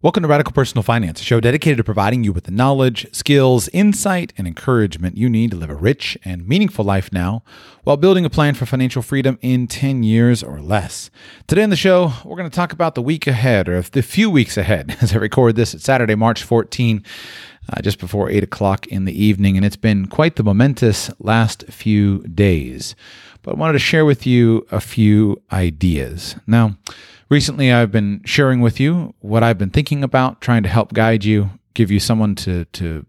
Welcome to Radical Personal Finance, a show dedicated to providing you with the knowledge, skills, insight, and encouragement you need to live a rich and meaningful life now while building a plan for financial freedom in 10 years or less. Today on the show, we're going to talk about the week ahead, or the few weeks ahead, as I record this. It's Saturday, March 14, just before 8 o'clock in the evening, and it's been quite the momentous last few days. But I wanted to share with you a few ideas. Now, recently, I've been sharing with you what I've been thinking about, trying to help guide you, give you someone to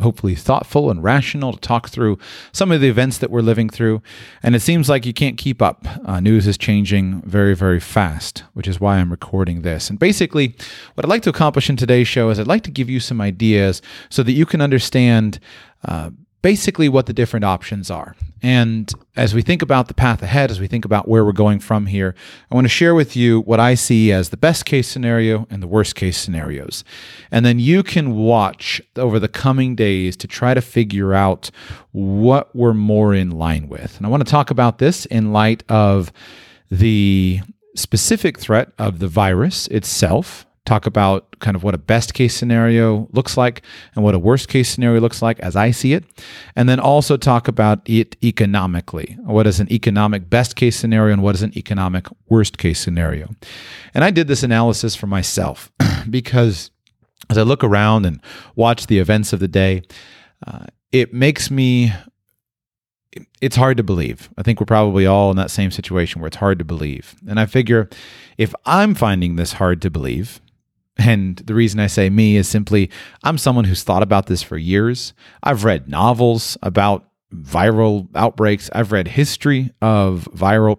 hopefully thoughtful and rational to talk through some of the events that we're living through. And it seems like you can't keep up. News is changing very, very fast, which is why I'm recording this. And basically, what I'd like to accomplish in today's show is I'd like to give you some ideas so that you can understand basically what the different options are. And as we think about the path ahead, as we think about where we're going from here, I want to share with you what I see as the best case scenario and the worst case scenarios. And then you can watch over the coming days to try to figure out what we're more in line with. And I want to talk about this in light of the specific threat of the virus itself, talk about kind of what a best case scenario looks like and what a worst case scenario looks like as I see it. And then also talk about it economically. What is an economic best case scenario and what is an economic worst case scenario? And I did this analysis for myself because as I look around and watch the events of the day, it makes me, it's hard to believe. I think we're probably all in that same situation where it's hard to believe. And I figure if I'm finding this hard to believe, and the reason I say me is simply, I'm someone who's thought about this for years. I've read novels about viral outbreaks. I've read history of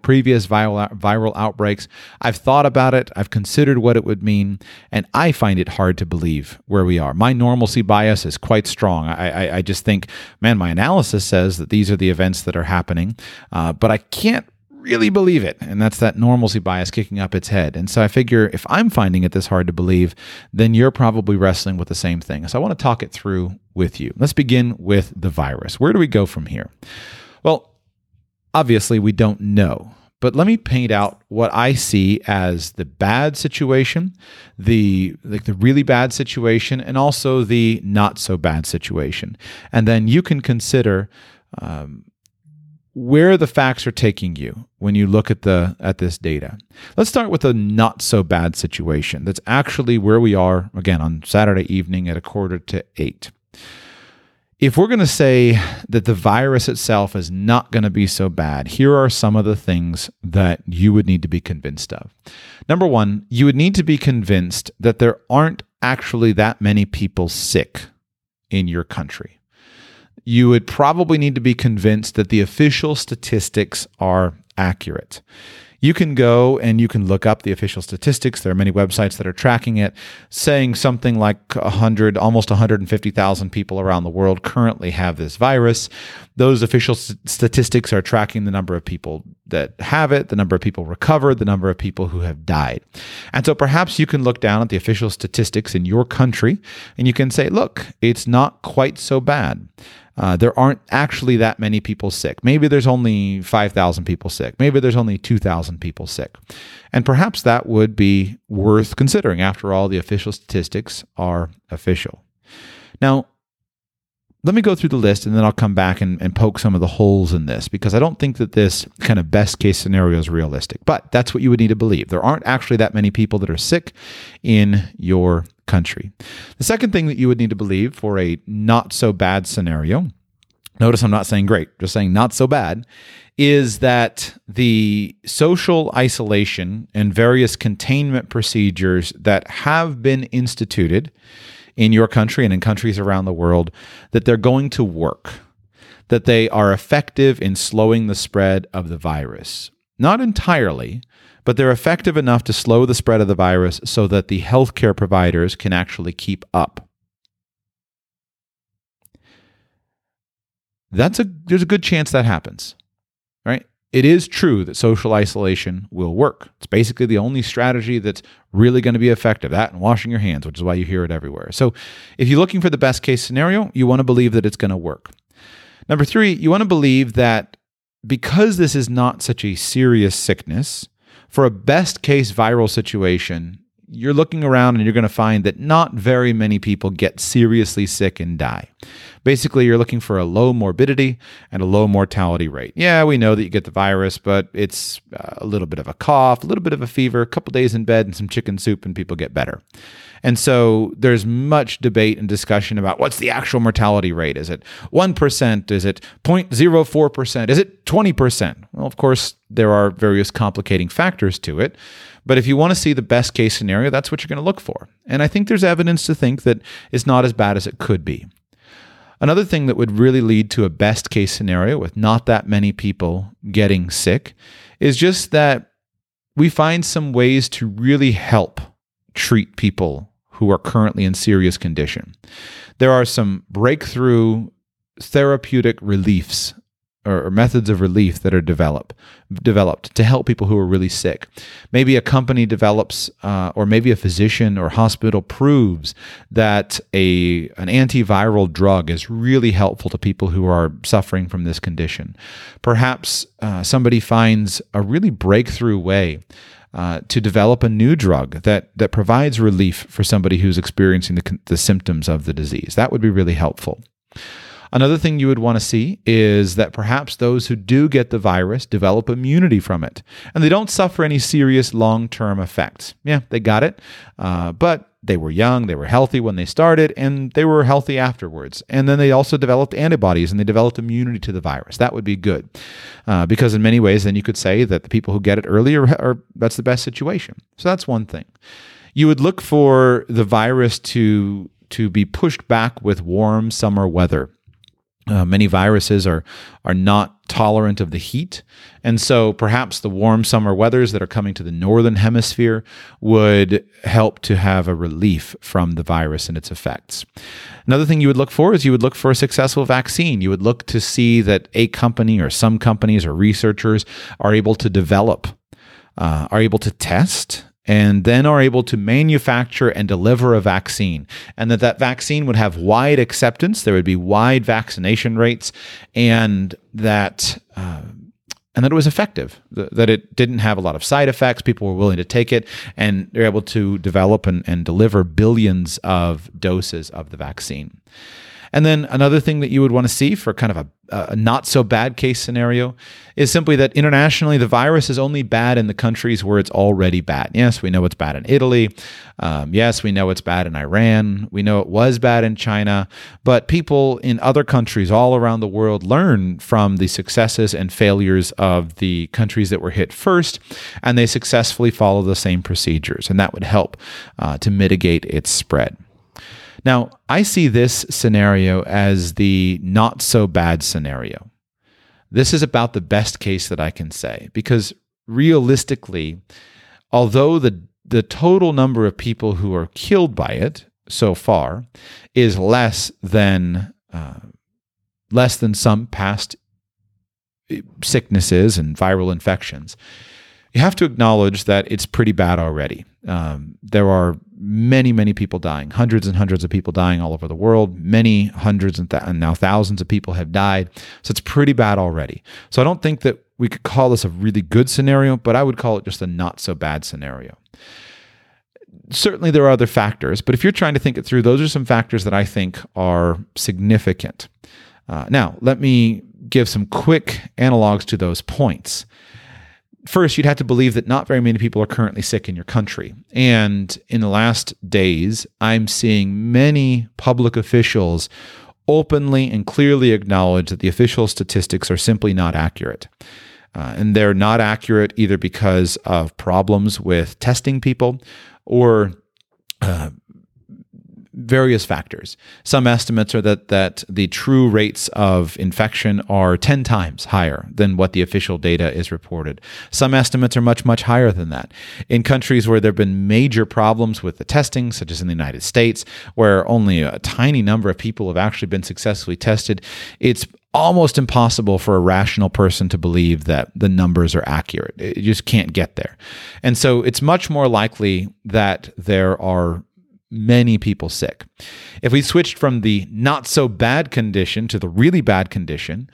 previous viral outbreaks. I've thought about it. I've considered what it would mean. And I find it hard to believe where we are. My normalcy bias is quite strong. I just think, man, my analysis says that these are the events that are happening, but I can't really believe it. And that's that normalcy bias kicking up its head. And so I figure if I'm finding it this hard to believe, then you're probably wrestling with the same thing. So I want to talk it through with you. Let's begin with the virus. Where do we go from here? Well, obviously we don't know, but let me paint out what I see as the bad situation, the really bad situation, and also the not so bad situation. And then you can consider, where the facts are taking you when you look at this data. Let's start with a not so bad situation. That's actually where we are, again, on Saturday evening at 7:45. If we're going to say that the virus itself is not going to be so bad, here are some of the things that you would need to be convinced of. Number one, you would need to be convinced that there aren't actually that many people sick in your country. You would probably need to be convinced that the official statistics are accurate. You can go and you can look up the official statistics. There are many websites that are tracking it, saying something like 100, almost 150,000 people around the world currently have this virus. Those official statistics are tracking the number of people that have it, the number of people recovered, the number of people who have died. And so perhaps you can look down at the official statistics in your country and you can say, look, it's not quite so bad. There aren't actually that many people sick. Maybe there's only 5,000 people sick. Maybe there's only 2,000 people sick. And perhaps that would be worth considering. After all, the official statistics are official. Now, let me go through the list and then I'll come back and poke some of the holes in this, because I don't think that this kind of best case scenario is realistic, but that's what you would need to believe. There aren't actually that many people that are sick in your country. The second thing that you would need to believe for a not so bad scenario, notice I'm not saying great, just saying not so bad, is that the social isolation and various containment procedures that have been instituted in your country and in countries around the world, that they're going to work, that they are effective in slowing the spread of the virus. Not entirely, but they're effective enough to slow the spread of the virus so that the healthcare providers can actually keep up. There's a good chance that happens, right? It is true that social isolation will work. It's basically the only strategy that's really going to be effective, that and washing your hands, which is why you hear it everywhere. So if you're looking for the best case scenario, you want to believe that it's going to work. Number three, you want to believe that because this is not such a serious sickness, for a best case viral situation, you're looking around and you're going to find that not very many people get seriously sick and die. Basically, you're looking for a low morbidity and a low mortality rate. Yeah, we know that you get the virus, but it's a little bit of a cough, a little bit of a fever, a couple days in bed and some chicken soup and people get better. And so there's much debate and discussion about what's the actual mortality rate. Is it 1%? Is it 0.04%? Is it 20%? Well, of course, there are various complicating factors to it. But if you want to see the best case scenario, that's what you're going to look for. And I think there's evidence to think that it's not as bad as it could be. Another thing that would really lead to a best case scenario with not that many people getting sick is just that we find some ways to really help treat people who are currently in serious condition. There are some breakthrough therapeutic reliefs or methods of relief that are developed to help people who are really sick. Maybe a company develops, or maybe a physician or hospital proves that an antiviral drug is really helpful to people who are suffering from this condition. Perhaps somebody finds a really breakthrough way to develop a new drug that provides relief for somebody who's experiencing the symptoms of the disease. That would be really helpful. Another thing you would want to see is that perhaps those who do get the virus develop immunity from it, and they don't suffer any serious long-term effects. Yeah, they got it, but they were young, they were healthy when they started, and they were healthy afterwards. And then they also developed antibodies, and they developed immunity to the virus. That would be good, because in many ways, then you could say that the people who get it earlier, that's the best situation. So that's one thing. You would look for the virus to be pushed back with warm summer weather. Many viruses are not tolerant of the heat. And so perhaps the warm summer weathers that are coming to the northern hemisphere would help to have a relief from the virus and its effects. Another thing you would look for is you would look for a successful vaccine. You would look to see that a company or some companies or researchers are able to develop, are able to test, and then are able to manufacture and deliver a vaccine, and that vaccine would have wide acceptance. There would be wide vaccination rates, and that it was effective, that it didn't have a lot of side effects. People were willing to take it, and they're able to develop and deliver billions of doses of the vaccine. And then another thing that you would want to see for kind of a not so bad case scenario is simply that internationally the virus is only bad in the countries where it's already bad. Yes, we know it's bad in Italy. Yes, we know it's bad in Iran. We know it was bad in China. But people in other countries all around the world learn from the successes and failures of the countries that were hit first, and they successfully follow the same procedures. And that would help to mitigate its spread. Now, I see this scenario as the not so bad scenario. This is about the best case that I can say, because realistically, although the total number of people who are killed by it so far is less than some past sicknesses and viral infections, you have to acknowledge that it's pretty bad already. There are many, many people dying, hundreds and hundreds of people dying all over the world. Many hundreds and now thousands of people have died. So it's pretty bad already. So I don't think that we could call this a really good scenario, but I would call it just a not so bad scenario. Certainly there are other factors, but if you're trying to think it through, those are some factors that I think are significant. Now, let me give some quick analogs to those points. First, you'd have to believe that not very many people are currently sick in your country. And in the last days, I'm seeing many public officials openly and clearly acknowledge that the official statistics are simply not accurate. And they're not accurate either because of problems with testing people or various factors. Some estimates are that the true rates of infection are 10 times higher than what the official data is reported. Some estimates are much, much higher than that. In countries where there have been major problems with the testing, such as in the United States, where only a tiny number of people have actually been successfully tested, it's almost impossible for a rational person to believe that the numbers are accurate. You just can't get there. And so it's much more likely that there are many people sick. If we switched from the not so bad condition to the really bad condition,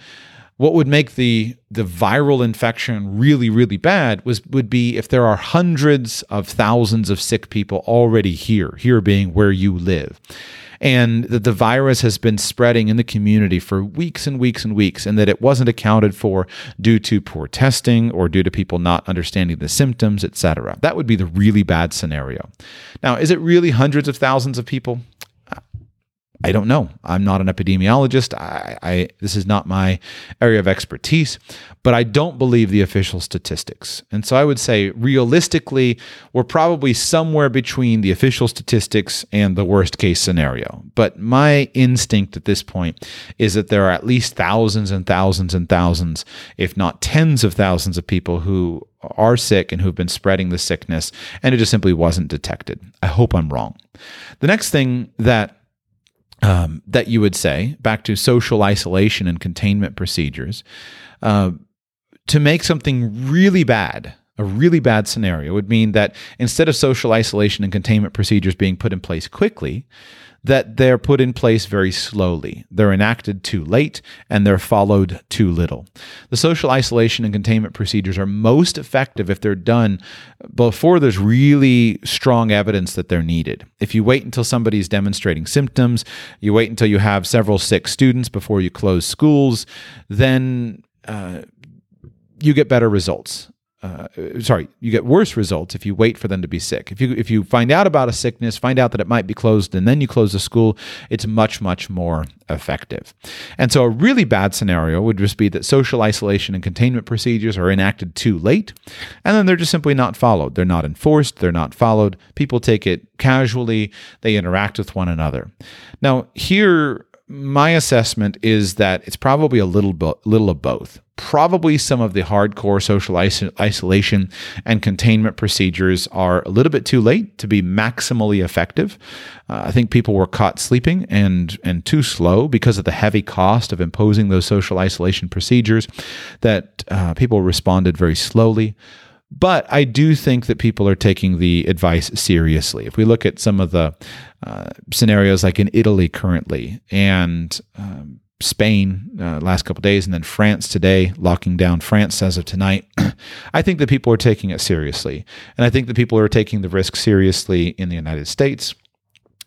What would make the viral infection really, really bad would be if there are hundreds of thousands of sick people already here being where you live, and that the virus has been spreading in the community for weeks and weeks and weeks, and that it wasn't accounted for due to poor testing or due to people not understanding the symptoms, etc. That would be the really bad scenario. Now, is it really hundreds of thousands of people? I don't know. I'm not an epidemiologist. This is not my area of expertise, but I don't believe the official statistics. And so I would say, realistically, we're probably somewhere between the official statistics and the worst case scenario. But my instinct at this point is that there are at least thousands and thousands and thousands, if not tens of thousands of people who are sick and who've been spreading the sickness, and it just simply wasn't detected. I hope I'm wrong. The next thing that you would say, back to social isolation and containment procedures, to make something really bad, a really bad scenario, would mean that instead of social isolation and containment procedures being put in place quickly, that they're put in place very slowly. They're enacted too late, and they're followed too little. The social isolation and containment procedures are most effective if they're done before there's really strong evidence that they're needed. If you wait until somebody's demonstrating symptoms, you wait until you have several sick students before you close schools, then you get better results. You get worse results if you wait for them to be sick. If you find out about a sickness, find out that it might be closed, and then you close the school, it's much, much more effective. And so a really bad scenario would just be that social isolation and containment procedures are enacted too late, and then they're just simply not followed. They're not enforced. They're not followed. People take it casually. They interact with one another. Now, here, my assessment is that it's probably a little of both. Probably some of the hardcore social isolation and containment procedures are a little bit too late to be maximally effective. I think people were caught sleeping and too slow because of the heavy cost of imposing those social isolation procedures, that people responded very slowly. But I do think that people are taking the advice seriously. If we look at some of the scenarios like in Italy currently, and Spain last couple of days, and then France today, locking down France as of tonight, I think that people are taking it seriously. And I think that people are taking the risk seriously in the United States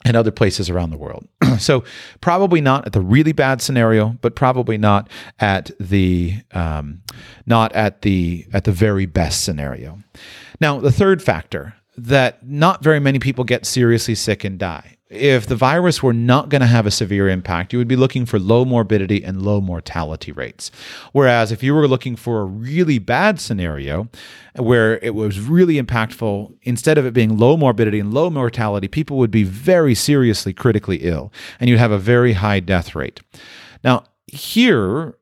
and other places around the world. So probably not at the really bad scenario, but probably not at the very best scenario. Now, the third factor, that not very many people get seriously sick and die. If the virus were not going to have a severe impact, you would be looking for low morbidity and low mortality rates. Whereas if you were looking for a really bad scenario where it was really impactful, instead of it being low morbidity and low mortality, people would be very seriously critically ill, and you'd have a very high death rate. Now, here,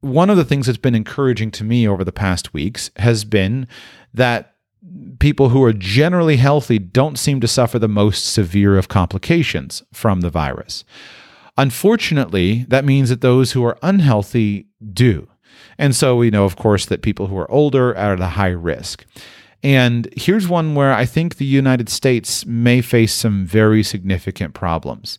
one of the things that's been encouraging to me over the past weeks has been that people who are generally healthy don't seem to suffer the most severe of complications from the virus. Unfortunately, that means that those who are unhealthy do. And so we know, of course, that people who are older are at a high risk. And here's one where I think the United States may face some very significant problems.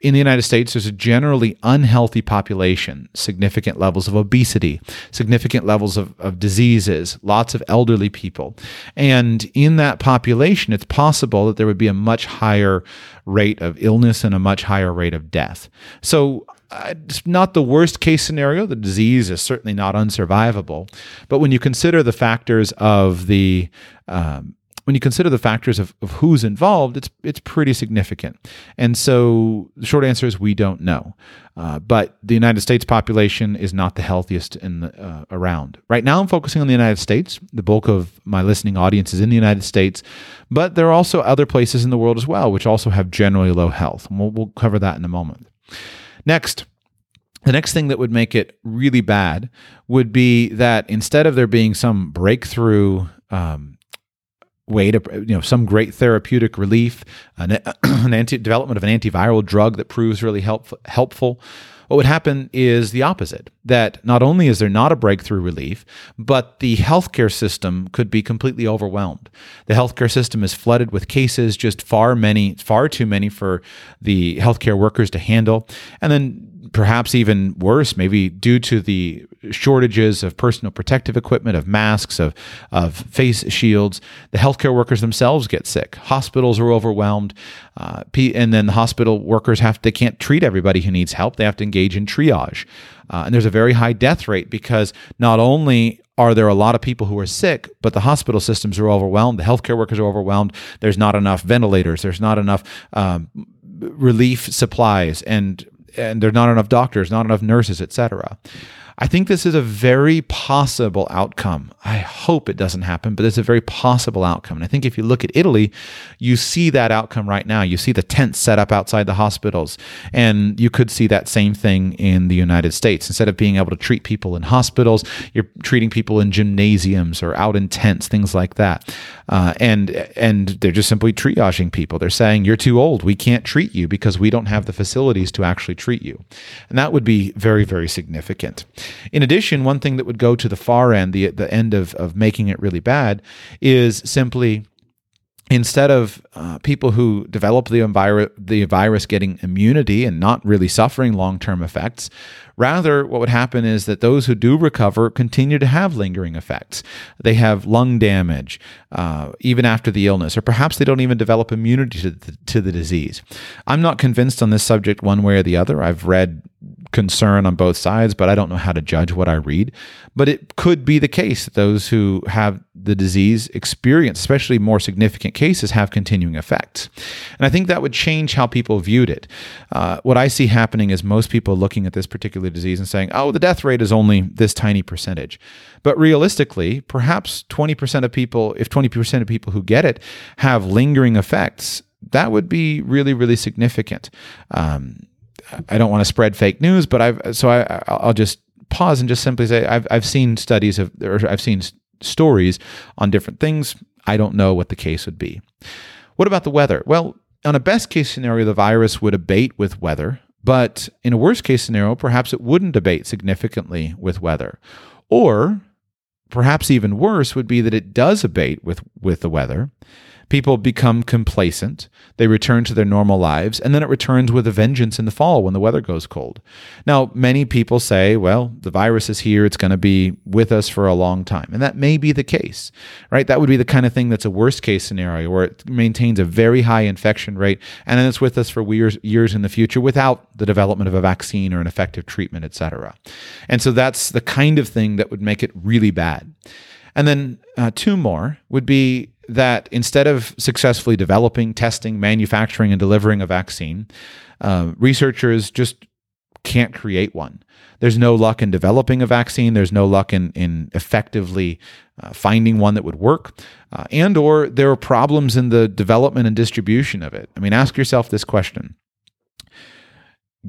In the United States, there's a generally unhealthy population, significant levels of obesity, significant levels of diseases, lots of elderly people. And in that population, it's possible that there would be a much higher rate of illness and a much higher rate of death. So it's not the worst case scenario. The disease is certainly not unsurvivable. But when you consider the factors of who's involved, it's pretty significant. And so the short answer is we don't know. But the United States population is not the healthiest around. Right now, I'm focusing on the United States. The bulk of my listening audience is in the United States. But there are also other places in the world as well, which also have generally low health. And we'll cover that in a moment. Next. The next thing that would make it really bad would be that instead of there being some breakthrough way to, some great therapeutic relief, development of an antiviral drug that proves really helpful, what would happen is the opposite, that not only is there not a breakthrough relief, but the healthcare system could be completely overwhelmed. The healthcare system is flooded with cases, just far too many for the healthcare workers to handle. And then perhaps even worse, maybe due to the shortages of personal protective equipment, of masks, of face shields, the healthcare workers themselves get sick. Hospitals are overwhelmed, and then the hospital workers they can't treat everybody who needs help. They have to engage in triage. And there's a very high death rate because not only are there a lot of people who are sick, but the hospital systems are overwhelmed, the healthcare workers are overwhelmed, there's not enough ventilators, there's not enough relief supplies, and there's not enough doctors, not enough nurses, etc. I think this is a very possible outcome. I hope it doesn't happen, but it's a very possible outcome. And I think if you look at Italy, you see that outcome right now. You see the tents set up outside the hospitals, and you could see that same thing in the United States. Instead of being able to treat people in hospitals, you're treating people in gymnasiums or out in tents, things like that. And they're just simply triaging people. They're saying, you're too old. We can't treat you because we don't have the facilities to actually treat you. And that would be very, very significant. In addition, one thing that would go to the far end, the end of making it really bad, is simply instead of people who develop the virus getting immunity and not really suffering long-term effects, rather what would happen is that those who do recover continue to have lingering effects. They have lung damage even after the illness, or perhaps they don't even develop immunity to the disease. I'm not convinced on this subject one way or the other. I've read concern on both sides, but I don't know how to judge what I read. But it could be the case that those who have the disease experience, especially more significant cases, have continuing effects. And I think that would change how people viewed it. What I see happening is most people looking at this particular disease and saying, oh, the death rate is only this tiny percentage. But realistically, perhaps 20% of people, if 20% of people who get it have lingering effects, that would be really, really significant. I don't want to spread fake news, but I'll just pause and just simply say I've seen studies I've seen stories on different things. I don't know what the case would be. What about the weather? Well, on a best case scenario, the virus would abate with weather, but in a worst case scenario, perhaps it wouldn't abate significantly with weather, or perhaps even worse would be that it does abate with the weather. People become complacent, they return to their normal lives, and then it returns with a vengeance in the fall when the weather goes cold. Now, many people say, well, the virus is here, it's going to be with us for a long time. And that may be the case, right? That would be the kind of thing that's a worst case scenario where it maintains a very high infection rate, and then it's with us for years in the future without the development of a vaccine or an effective treatment, etc. And so that's the kind of thing that would make it really bad. And then two more would be that instead of successfully developing, testing, manufacturing, and delivering a vaccine, researchers just can't create one. There's no luck in developing a vaccine. There's no luck in effectively finding one that would work. And or there are problems in the development and distribution of it. I mean, ask yourself this question.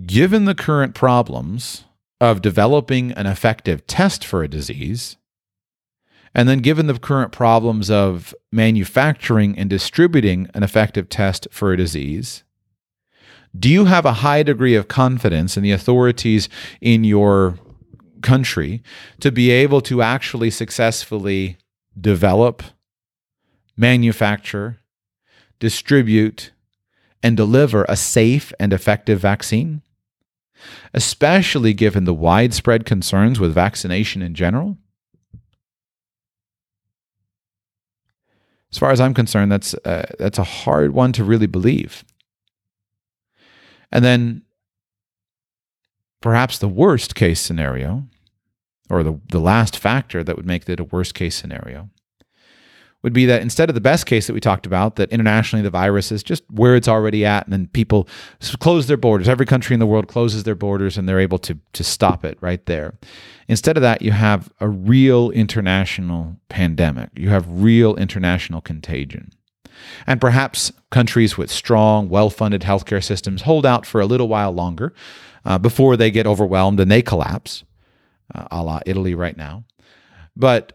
Given the current problems of developing an effective test for a disease, and then given the current problems of manufacturing and distributing an effective test for a disease, do you have a high degree of confidence in the authorities in your country to be able to actually successfully develop, manufacture, distribute, and deliver a safe and effective vaccine? Especially given the widespread concerns with vaccination in general? As far as I'm concerned, that's a hard one to really believe. And then perhaps the worst case scenario, or the last factor that would make it a worst case scenario, would be that instead of the best case that we talked about, that internationally the virus is just where it's already at, and then people close their borders. Every country in the world closes their borders, and they're able to stop it right there. Instead of that, you have a real international pandemic. You have real international contagion. And perhaps countries with strong, well-funded healthcare systems hold out for a little while longer before they get overwhelmed and they collapse, a la Italy right now. But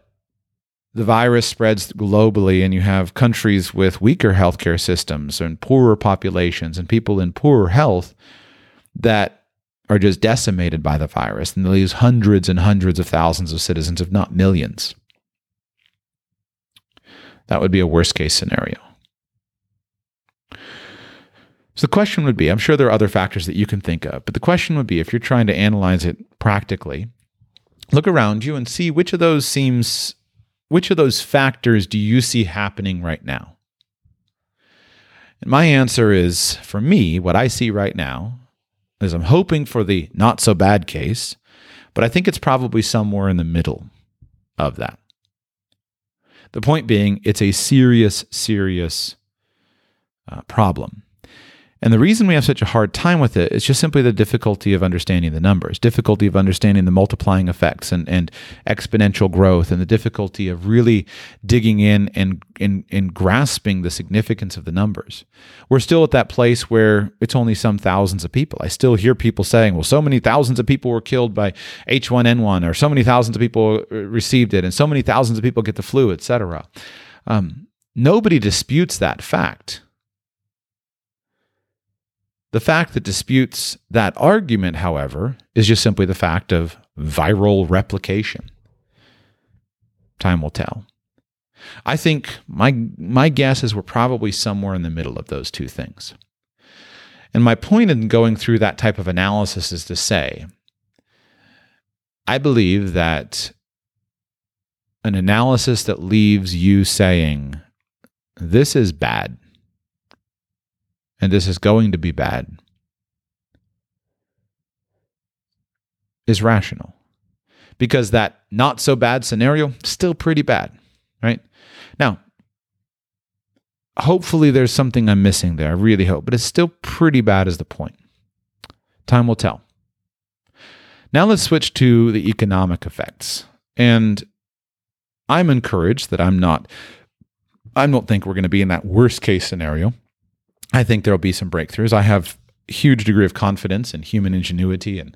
the virus spreads globally, and you have countries with weaker healthcare systems and poorer populations and people in poorer health that are just decimated by the virus, and they lose hundreds and hundreds of thousands of citizens, if not millions. That would be a worst case scenario. So the question would be, I'm sure there are other factors that you can think of, but the question would be, if you're trying to analyze it practically, look around you and see which of those factors do you see happening right now? And my answer is, for me, what I see right now is I'm hoping for the not so bad case, but I think it's probably somewhere in the middle of that. The point being, it's a serious problem. And the reason we have such a hard time with it is just simply the difficulty of understanding the numbers, difficulty of understanding the multiplying effects and exponential growth, and the difficulty of really digging in and grasping the significance of the numbers. We're still at that place where it's only some thousands of people. I still hear people saying, well, so many thousands of people were killed by H1N1, or so many thousands of people received it, and so many thousands of people get the flu, etc. Nobody disputes that fact. The fact that disputes that argument, however, is just simply the fact of viral replication. Time will tell. I think my guess is we're probably somewhere in the middle of those two things. And my point in going through that type of analysis is to say, I believe that an analysis that leaves you saying, this is bad, and this is going to be bad, is rational. Because that not so bad scenario, still pretty bad, right? Now, hopefully there's something I'm missing there. I really hope. But it's still pretty bad is the point. Time will tell. Now let's switch to the economic effects. And I'm encouraged that I don't think we're going to be in that worst case scenario. I think there'll be some breakthroughs. I have a huge degree of confidence in human ingenuity and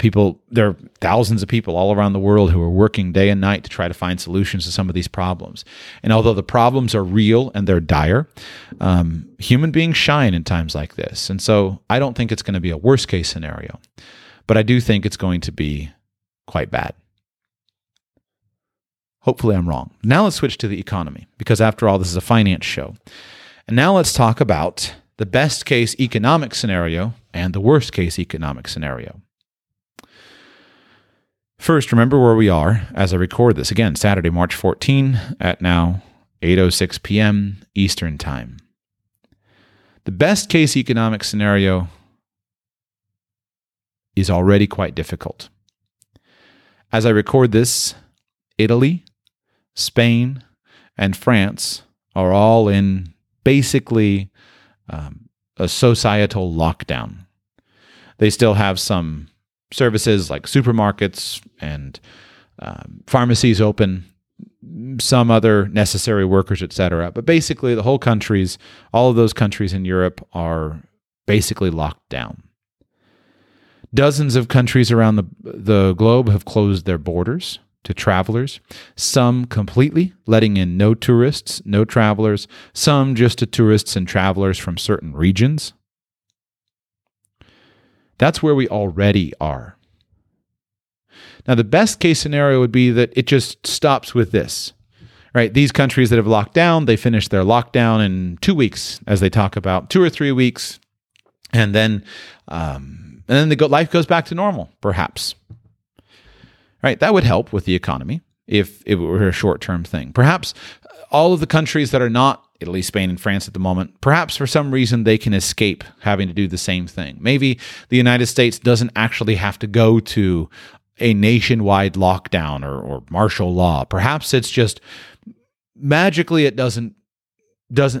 people. There are thousands of people all around the world who are working day and night to try to find solutions to some of these problems. And although the problems are real and they're dire, human beings shine in times like this. And so I don't think it's going to be a worst case scenario, but I do think it's going to be quite bad. Hopefully I'm wrong. Now let's switch to the economy, because after all, this is a finance show. And now let's talk about the best case economic scenario and the worst case economic scenario. First, remember where we are as I record this. Again, Saturday, March 14 at now 8:06 p.m. Eastern Time. The best case economic scenario is already quite difficult. As I record this, Italy, Spain, and France are all in basically a societal lockdown. They still have some services like supermarkets and pharmacies open, some other necessary workers, etc. But basically the whole countries, all of those countries in Europe are basically locked down. Dozens of countries around the globe have closed their borders to travelers, some completely, letting in no tourists, no travelers, some just to tourists and travelers from certain regions. That's where we already are. Now, the best case scenario would be that it just stops with this, right? These countries that have locked down, they finish their lockdown in 2 weeks, as they talk about, 2 or 3 weeks, and then life goes back to normal, perhaps. Right, that would help with the economy if it were a short-term thing. Perhaps all of the countries that are not Italy, Spain, and France at the moment, perhaps for some reason they can escape having to do the same thing. Maybe the United States doesn't actually have to go to a nationwide lockdown or martial law. Perhaps it's just magically it doesn't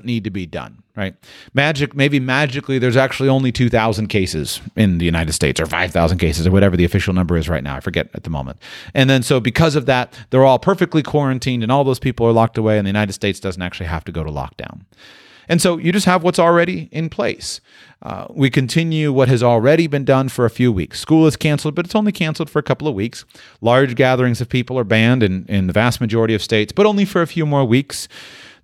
need to be done, right? Magically there's actually only 2,000 cases in the United States, or 5,000 cases, or whatever the official number is right now. I forget at the moment. And then so because of that, they're all perfectly quarantined and all those people are locked away, and the United States doesn't actually have to go to lockdown. And so you just have what's already in place. We continue what has already been done for a few weeks. School is canceled, but it's only canceled for a couple of weeks. Large gatherings of people are banned in the vast majority of states, but only for a few more weeks.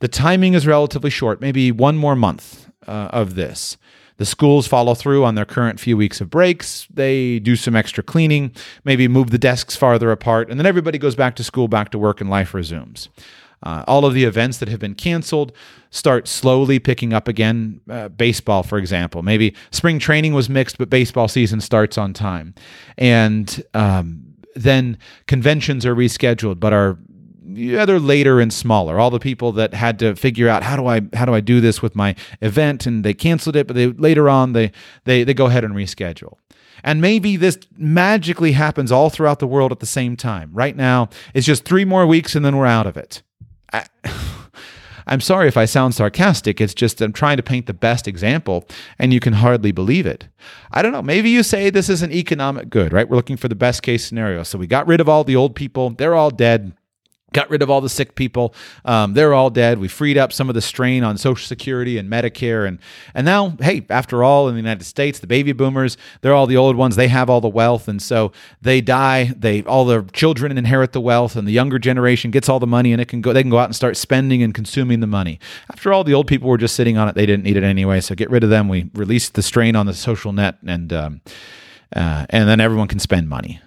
The timing is relatively short, maybe one more month of this. The schools follow through on their current few weeks of breaks. They do some extra cleaning, maybe move the desks farther apart, and then everybody goes back to school, back to work, and life resumes. All of the events that have been canceled start slowly picking up again. Baseball, for example, maybe spring training was mixed, but baseball season starts on time. And then conventions are rescheduled, but are they're later and smaller. All the people that had to figure out how do I do this with my event, and they canceled it, but they later on they go ahead and reschedule. And maybe this magically happens all throughout the world at the same time. Right now, it's just 3 more weeks and then we're out of it. I'm sorry if I sound sarcastic. It's just I'm trying to paint the best example, and you can hardly believe it. I don't know. Maybe you say this is an economic good, right? We're looking for the best case scenario. So we got rid of all the old people. They're all dead. Got rid of all the sick people. They're all dead. We freed up some of the strain on Social Security and Medicare. And now, hey, after all, in the United States, the baby boomers, they're all the old ones. They have all the wealth. And so they die. All their children inherit the wealth, and the younger generation gets all the money, and they can go out and start spending and consuming the money. After all, the old people were just sitting on it. They didn't need it anyway. So get rid of them. We released the strain on the social net, and then everyone can spend money.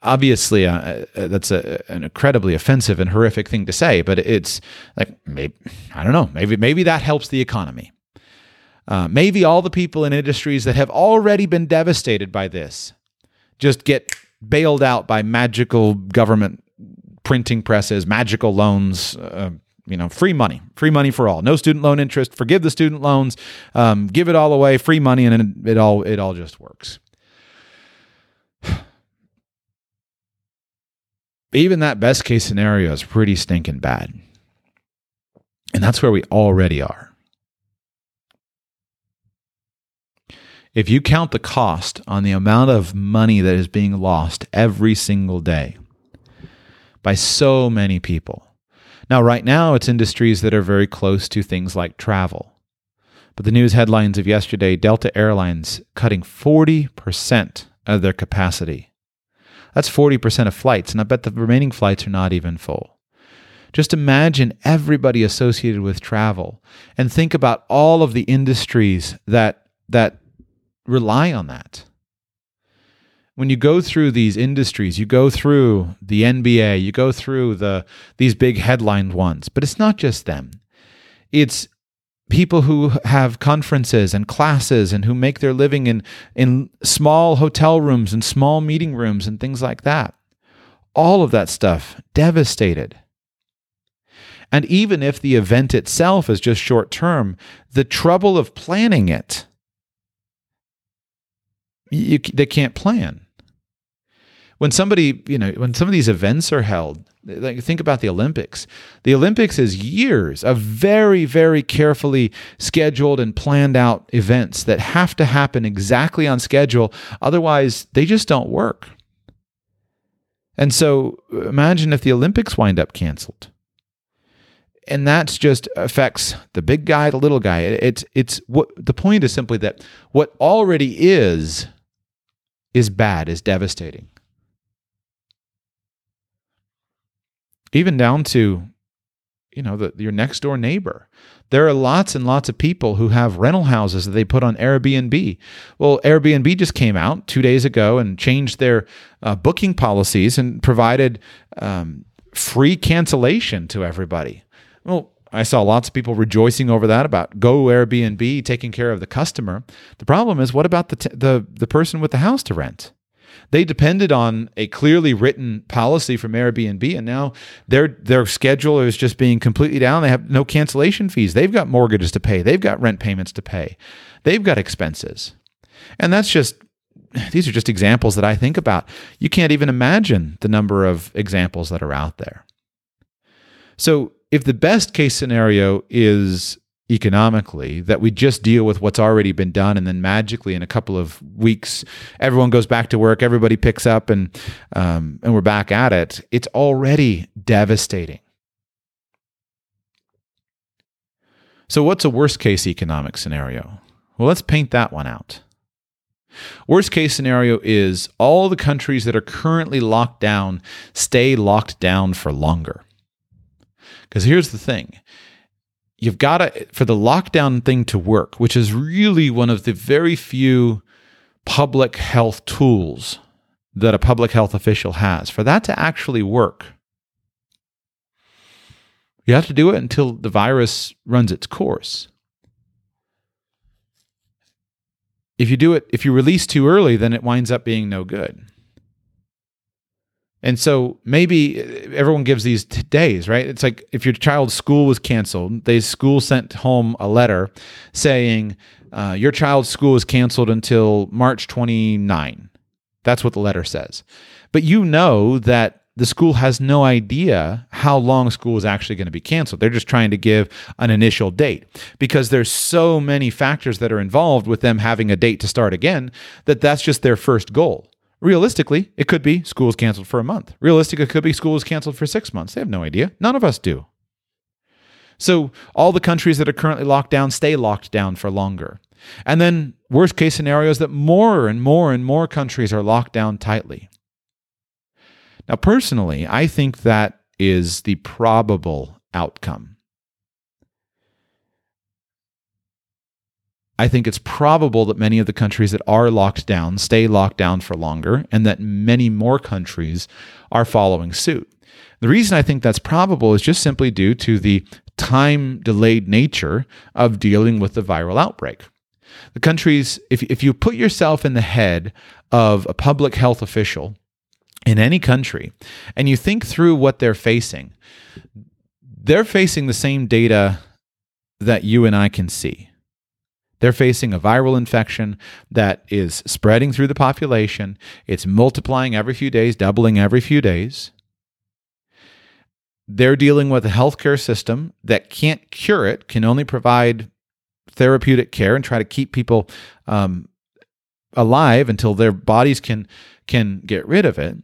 Obviously, that's an incredibly offensive and horrific thing to say, but it's like, maybe, I don't know, maybe that helps the economy. Maybe all the people in industries that have already been devastated by this just get bailed out by magical government printing presses, magical loans, free money for all, no student loan interest, forgive the student loans, give it all away, free money, and it all just works. Even that best case scenario is pretty stinking bad. And that's where we already are. If you count the cost on the amount of money that is being lost every single day by so many people. Now, right now, it's industries that are very close to things like travel. But the news headlines of yesterday, Delta Airlines cutting 40% of their capacity. That's 40% of flights, and I bet the remaining flights are not even full. Just imagine everybody associated with travel, and think about all of the industries that rely on that. When you go through these industries, you go through the NBA, you go through these big headline ones, but it's not just them. It's people who have conferences and classes and who make their living in small hotel rooms and small meeting rooms and things like that. All of that stuff devastated. And even if the event itself is just short term, the trouble of planning it, they can't plan. When somebody, when some of these events are held, like think about the Olympics. The Olympics is years of very, very carefully scheduled and planned out events that have to happen exactly on schedule. Otherwise, they just don't work. And so imagine if the Olympics wind up canceled. And that just affects the big guy, the little guy. It's what the point is simply that what already is bad, is devastating. Even down to, your next door neighbor. There are lots and lots of people who have rental houses that they put on Airbnb. Well, Airbnb just came out 2 days ago and changed their booking policies and provided free cancellation to everybody. Well, I saw lots of people rejoicing over that about go Airbnb, taking care of the customer. The problem is, what about the person with the house to rent? They depended on a clearly written policy from Airbnb, and now their schedule is just being completely down. They have no cancellation fees. They've got mortgages to pay. They've got rent payments to pay. They've got expenses. And these are just examples that I think about. You can't even imagine the number of examples that are out there. So if the best case scenario is economically, that we just deal with what's already been done, and then magically in a couple of weeks, everyone goes back to work, everybody picks up, and we're back at it. It's already devastating. So what's a worst case economic scenario? Well, let's paint that one out. Worst case scenario is all the countries that are currently locked down stay locked down for longer. Because here's the thing. You've got to, for the lockdown thing to work, which is really one of the very few public health tools that a public health official has, for that to actually work, You have to do it until the virus runs its course. If you release too early, then it winds up being no good. And so maybe everyone gives these days, right? It's like if your child's school was canceled, the school sent home a letter saying, your child's school is canceled until March 29. That's what the letter says. But you know that the school has no idea how long school is actually going to be canceled. They're just trying to give an initial date because there's so many factors that are involved with them having a date to start again that that's just their first goal. Realistically, it could be school's canceled for a month. Realistically, it could be school's canceled for 6 months. They have no idea. None of us do. So all the countries that are currently locked down stay locked down for longer. And then worst case scenario is that more and more and more countries are locked down tightly. Now, personally, I think that is the probable outcome. I think it's probable that many of the countries that are locked down stay locked down for longer and that many more countries are following suit. The reason I think that's probable is just simply due to the time-delayed nature of dealing with the viral outbreak. The countries, if you put yourself in the head of a public health official in any country and you think through what they're facing the same data that you and I can see. They're facing a viral infection that is spreading through the population. It's multiplying every few days, doubling every few days. They're dealing with a healthcare system that can't cure it, can only provide therapeutic care and try to keep people alive until their bodies can get rid of it.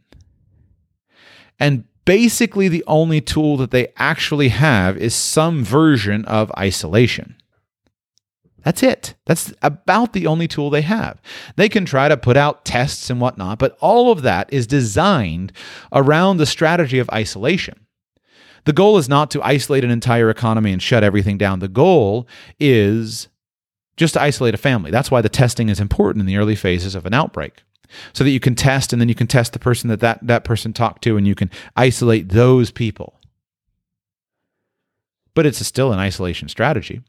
And basically the only tool that they actually have is some version of isolation. That's it. That's about the only tool they have. They can try to put out tests and whatnot, but all of that is designed around the strategy of isolation. The goal is not to isolate an entire economy and shut everything down. The goal is just to isolate a family. That's why the testing is important in the early phases of an outbreak, so that you can test and then you can test the person that person talked to and you can isolate those people. But it's still an isolation strategy.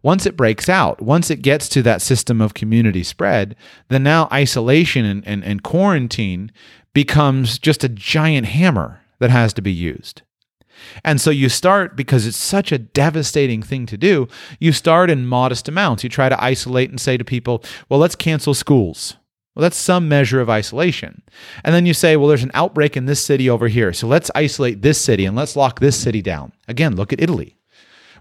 Once it breaks out, once it gets to that system of community spread, then now isolation and quarantine becomes just a giant hammer that has to be used. And so you start, because it's such a devastating thing to do, you start in modest amounts. You try to isolate and say to people, well, let's cancel schools. Well, that's some measure of isolation. And then you say, well, there's an outbreak in this city over here, so let's isolate this city and let's lock this city down. Again, look at Italy.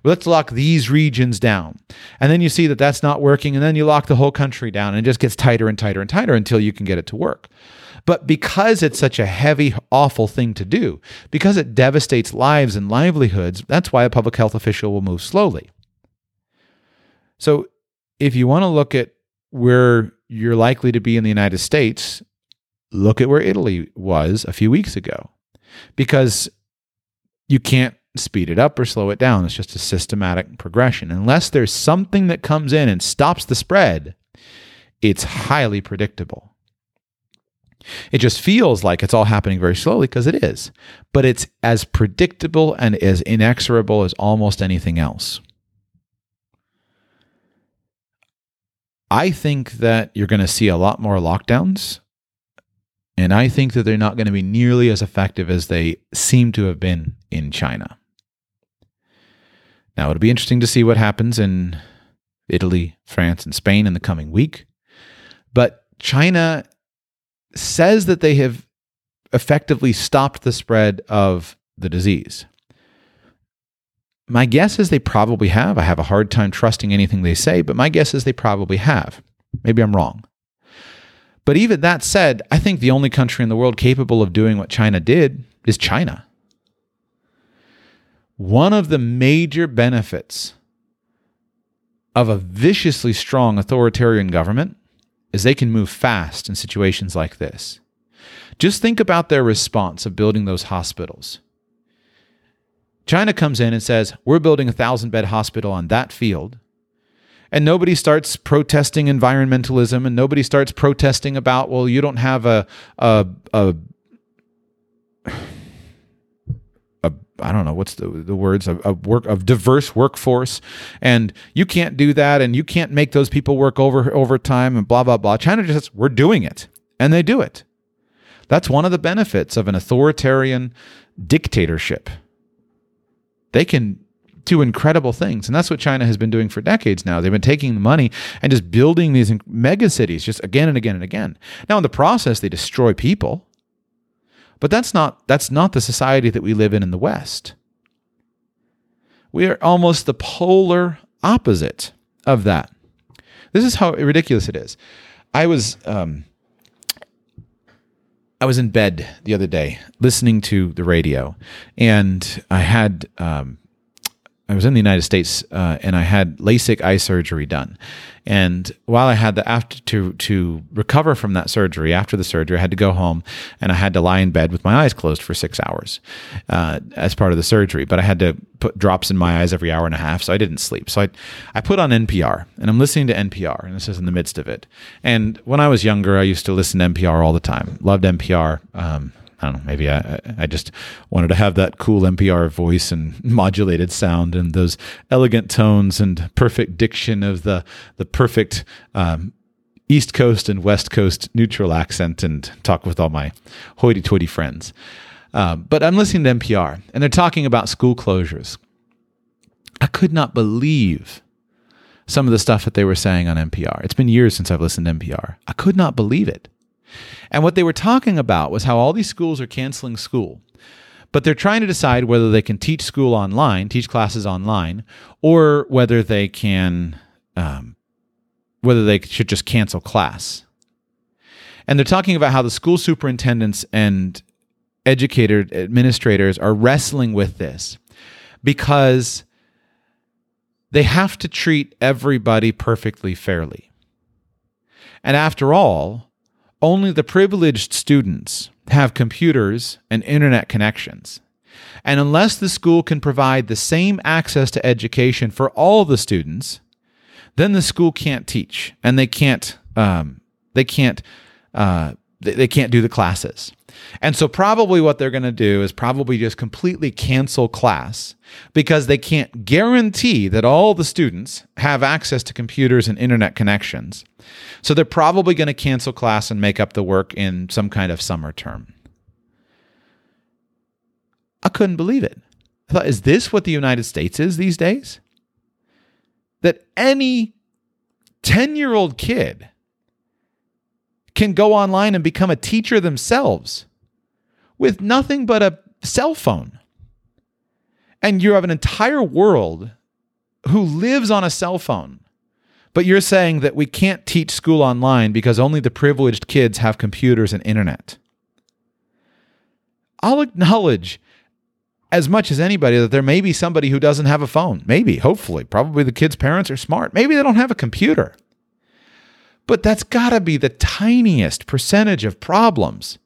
Let's lock these regions down. And then you see that that's not working, and then you lock the whole country down, and it just gets tighter and tighter and tighter until you can get it to work. But because it's such a heavy, awful thing to do, because it devastates lives and livelihoods, that's why a public health official will move slowly. So if you want to look at where you're likely to be in the United States, look at where Italy was a few weeks ago, because you can't speed it up or slow it down. It's just a systematic progression. Unless there's something that comes in and stops the spread, it's highly predictable. It just feels like it's all happening very slowly because it is, but it's as predictable and as inexorable as almost anything else. I think that you're going to see a lot more lockdowns, and I think that they're not going to be nearly as effective as they seem to have been in China. Now, it'll be interesting to see what happens in Italy, France, and Spain in the coming week. But China says that they have effectively stopped the spread of the disease. My guess is they probably have. I have a hard time trusting anything they say, but my guess is they probably have. Maybe I'm wrong. But even that said, I think the only country in the world capable of doing what China did is China. One of the major benefits of a viciously strong authoritarian government is they can move fast in situations like this. Just think about their response of building those hospitals. China comes in and says, we're building a 1,000-bed hospital on that field. And nobody starts protesting environmentalism, and nobody starts protesting about, well, you don't have a I don't know what's the words of diverse workforce, and you can't do that, and you can't make those people work overtime and blah blah blah. China just says we're doing it, and they do it. That's one of the benefits of an authoritarian dictatorship. They can do incredible things, and that's what China has been doing for decades now. They've been taking the money and just building these mega cities just again and again and again. Now in the process, they destroy people. But that's not the society that we live in the West. We are almost the polar opposite of that. This is how ridiculous it is. I was in bed the other day listening to the radio, and I had I was in the United States and I had LASIK eye surgery done. And while I had to recover from that surgery, after the surgery, I had to go home and I had to lie in bed with my eyes closed for 6 hours as part of the surgery. But I had to put drops in my eyes every hour and a half, so I didn't sleep. So I put on NPR, and I'm listening to NPR, and this is in the midst of it. And when I was younger, I used to listen to NPR all the time. Loved NPR. I don't know, maybe I just wanted to have that cool NPR voice and modulated sound and those elegant tones and perfect diction of the perfect East Coast and West Coast neutral accent, and talk with all my hoity-toity friends. But I'm listening to NPR, and they're talking about school closures. I could not believe some of the stuff that they were saying on NPR. It's been years since I've listened to NPR. I could not believe it. And what they were talking about was how all these schools are canceling school, but they're trying to decide whether they can teach school online, teach classes online, or whether they can, whether they should just cancel class. And they're talking about how the school superintendents and educators, administrators are wrestling with this because they have to treat everybody perfectly fairly. And after all, only the privileged students have computers and internet connections. And unless the school can provide the same access to education for all the students, then the school can't teach, and they can't do the classes. And so probably what they're going to do is probably just completely cancel class because they can't guarantee that all the students have access to computers and internet connections. So they're probably going to cancel class and make up the work in some kind of summer term. I couldn't believe it. I thought, is this what the United States is these days? That any 10-year-old kid can go online and become a teacher themselves with nothing but a cell phone. And you have an entire world who lives on a cell phone, but you're saying that we can't teach school online because only the privileged kids have computers and internet. I'll acknowledge as much as anybody that there may be somebody who doesn't have a phone. Maybe, hopefully, probably the kids' parents are smart. Maybe they don't have a computer. But that's got to be the tiniest percentage of problems.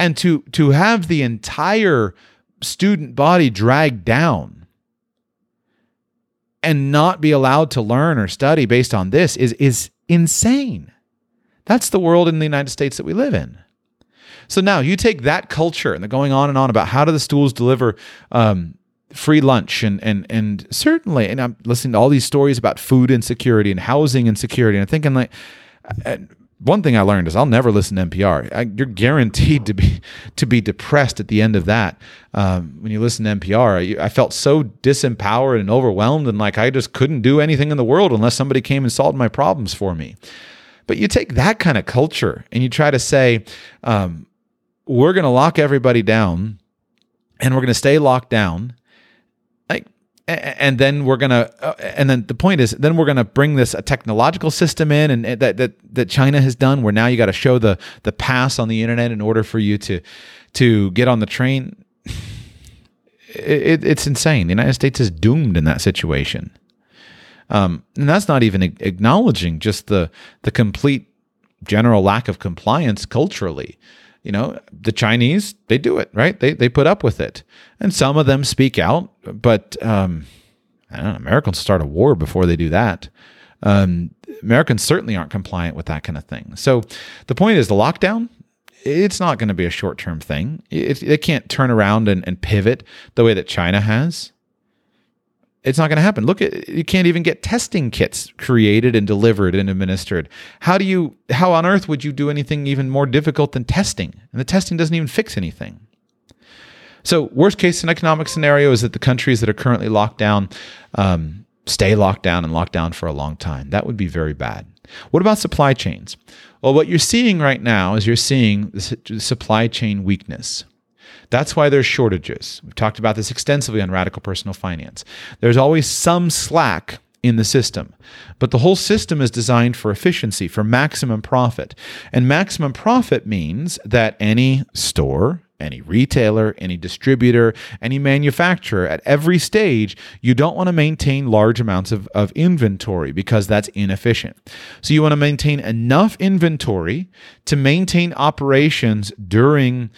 And to have the entire student body dragged down and not be allowed to learn or study based on this is insane. That's the world in the United States that we live in. So now you take that culture, and they're going on and on about how do the schools deliver free lunch, and certainly, and I'm listening to all these stories about food insecurity and housing insecurity, and I'm thinking, like, one thing I learned is I'll never listen to NPR. You're guaranteed to be depressed at the end of that. When you listen to NPR, I felt so disempowered and overwhelmed, and like I just couldn't do anything in the world unless somebody came and solved my problems for me. But you take that kind of culture and you try to say, we're going to lock everybody down, and we're going to stay locked down. And then we're gonna, and then the point is, then we're gonna bring this a technological system in, and that China has done, where now you got to show the pass on the internet in order for you to get on the train. It's insane. The United States is doomed in that situation, and that's not even acknowledging just the complete general lack of compliance culturally. You know, the Chinese, they do it, right? They put up with it. And some of them speak out, but I don't know, Americans start a war before they do that. Americans certainly aren't compliant with that kind of thing. So the point is, the lockdown it's not going to be a short-term thing. They can't turn around and pivot the way that China has. It's not going to happen. Look, you can't even get testing kits created and delivered and administered. How on earth would you do anything even more difficult than testing? And the testing doesn't even fix anything. So worst case in economic scenario is that the countries that are currently locked down stay locked down and locked down for a long time. That would be very bad. What about supply chains? Well, what you're seeing right now is you're seeing the supply chain weakness. That's why there's shortages. We've talked about this extensively on Radical Personal Finance. There's always some slack in the system, but the whole system is designed for efficiency, for maximum profit. And maximum profit means that any store, any retailer, any distributor, any manufacturer, at every stage, you don't want to maintain large amounts of inventory because that's inefficient. So you want to maintain enough inventory to maintain operations during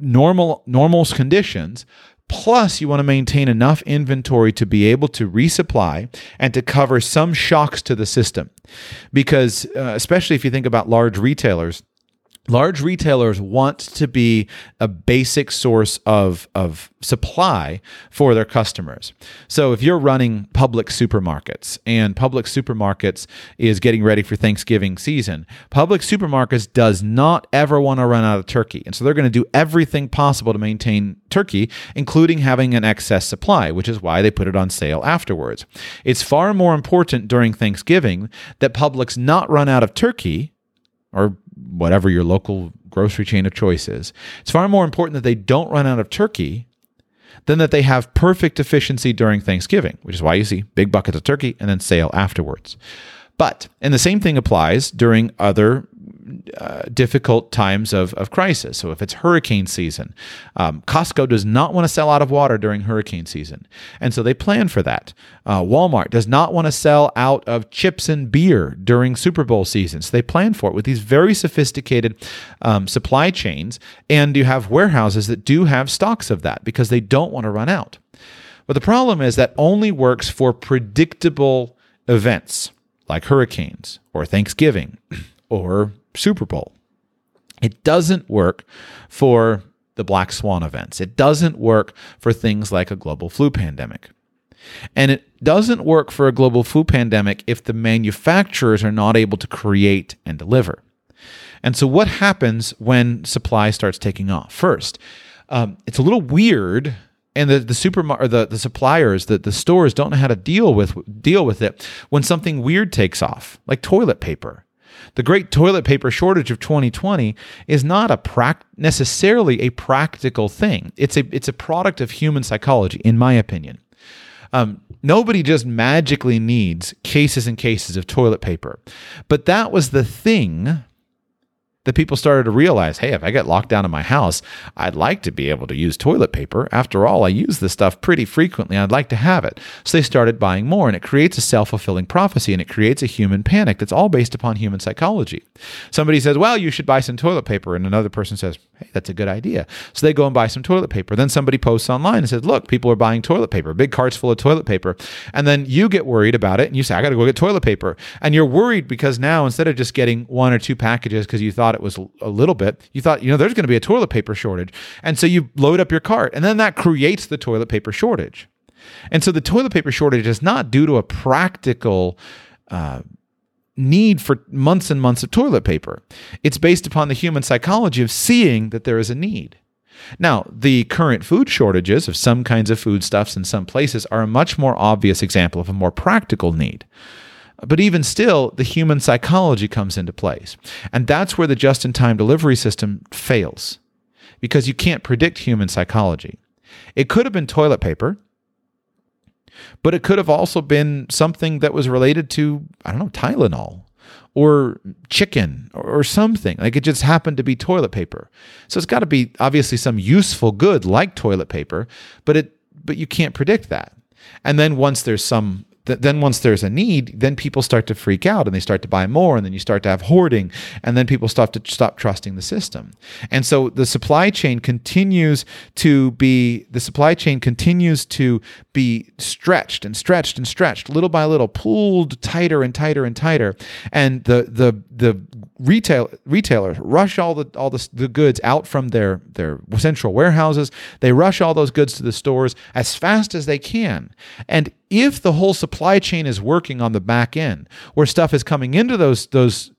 normal conditions. Plus, you want to maintain enough inventory to be able to resupply and to cover some shocks to the system. Because especially if you think about large retailers want to be a basic source of supply for their customers. So if you're running Publix supermarkets, and Publix supermarkets is getting ready for Thanksgiving season, Publix supermarkets does not ever want to run out of turkey. And so they're going to do everything possible to maintain turkey, including having an excess supply, which is why they put it on sale afterwards. It's far more important during Thanksgiving that Publix not run out of turkey, or whatever your local grocery chain of choice is. It's far more important that they don't run out of turkey than that they have perfect efficiency during Thanksgiving, which is why you see big buckets of turkey and then sale afterwards. But, and the same thing applies during other difficult times of crisis. So if it's hurricane season, Costco does not want to sell out of water during hurricane season. And so they plan for that. Walmart does not want to sell out of chips and beer during Super Bowl season. So they plan for it with these very sophisticated supply chains. And you have warehouses that do have stocks of that because they don't want to run out. But the problem is that only works for predictable events like hurricanes or Thanksgiving or Super Bowl. It doesn't work for the black swan events. It doesn't work for things like a global flu pandemic. And it doesn't work for a global flu pandemic if the manufacturers are not able to create and deliver. And so what happens when supply starts taking off? First, it's a little weird, and the suppliers, the stores don't know how to deal with it when something weird takes off, like toilet paper. The great toilet paper shortage of 2020 is not necessarily a practical thing. It's a product of human psychology, in my opinion. Nobody just magically needs cases and cases of toilet paper. But that was the thing that people started to realize, hey, if I get locked down in my house, I'd like to be able to use toilet paper. After all, I use this stuff pretty frequently. I'd like to have it. So they started buying more, and it creates a self-fulfilling prophecy, and it creates a human panic that's all based upon human psychology. Somebody says, well, you should buy some toilet paper. And another person says, hey, that's a good idea. So they go and buy some toilet paper. Then somebody posts online and says, look, people are buying toilet paper, big carts full of toilet paper. And then you get worried about it, and you say, I got to go get toilet paper. And you're worried because now instead of just getting one or two packages because you thought it was a little bit, you thought, there's going to be a toilet paper shortage. And so you load up your cart, and then that creates the toilet paper shortage. And so the toilet paper shortage is not due to a practical need for months and months of toilet paper. It's based upon the human psychology of seeing that there is a need. Now, the current food shortages of some kinds of foodstuffs in some places are a much more obvious example of a more practical need. But even still, the human psychology comes into place. And that's where the just-in-time delivery system fails, because you can't predict human psychology. It could have been toilet paper, but it could have also been something that was related to, Tylenol or chicken or something. Like, it just happened to be toilet paper. So it's got to be obviously some useful good like toilet paper, but you can't predict that. And then once there's some Then once there's a need, then people start to freak out and they start to buy more, and then you start to have hoarding, and then people stop trusting the system. And so the supply chain continues to be stretched and stretched and stretched, little by little, pulled tighter and tighter and tighter. And the retailers rush all the goods out from their central warehouses. They rush all those goods to the stores as fast as they can. And if the whole supply chain is working on the back end, where stuff is coming into those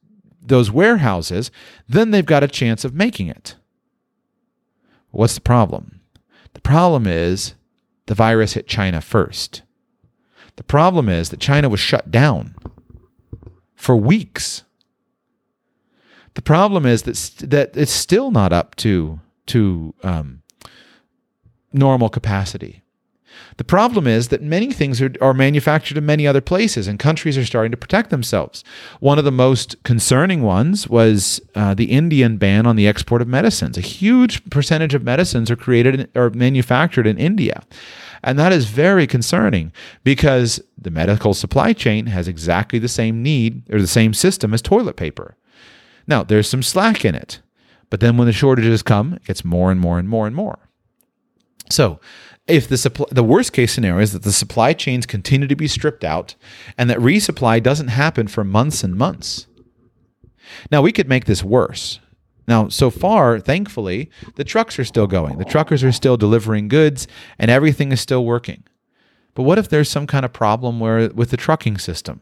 warehouses, then they've got a chance of making it. What's the problem? The problem is the virus hit China first. The problem is that China was shut down for weeks. The problem is that it's still not up to normal capacity. The problem is that many things are manufactured in many other places, and countries are starting to protect themselves. One of the most concerning ones was the Indian ban on the export of medicines. A huge percentage of medicines are created or manufactured in India. And that is very concerning because the medical supply chain has exactly the same need or the same system as toilet paper. Now, there's some slack in it, but then when the shortages come, it gets more and more and more and more. So if the worst case scenario is that the supply chains continue to be stripped out and that resupply doesn't happen for months and months. Now, we could make this worse. Now, so far, thankfully, the trucks are still going. The truckers are still delivering goods and everything is still working. But what if there's some kind of problem with the trucking system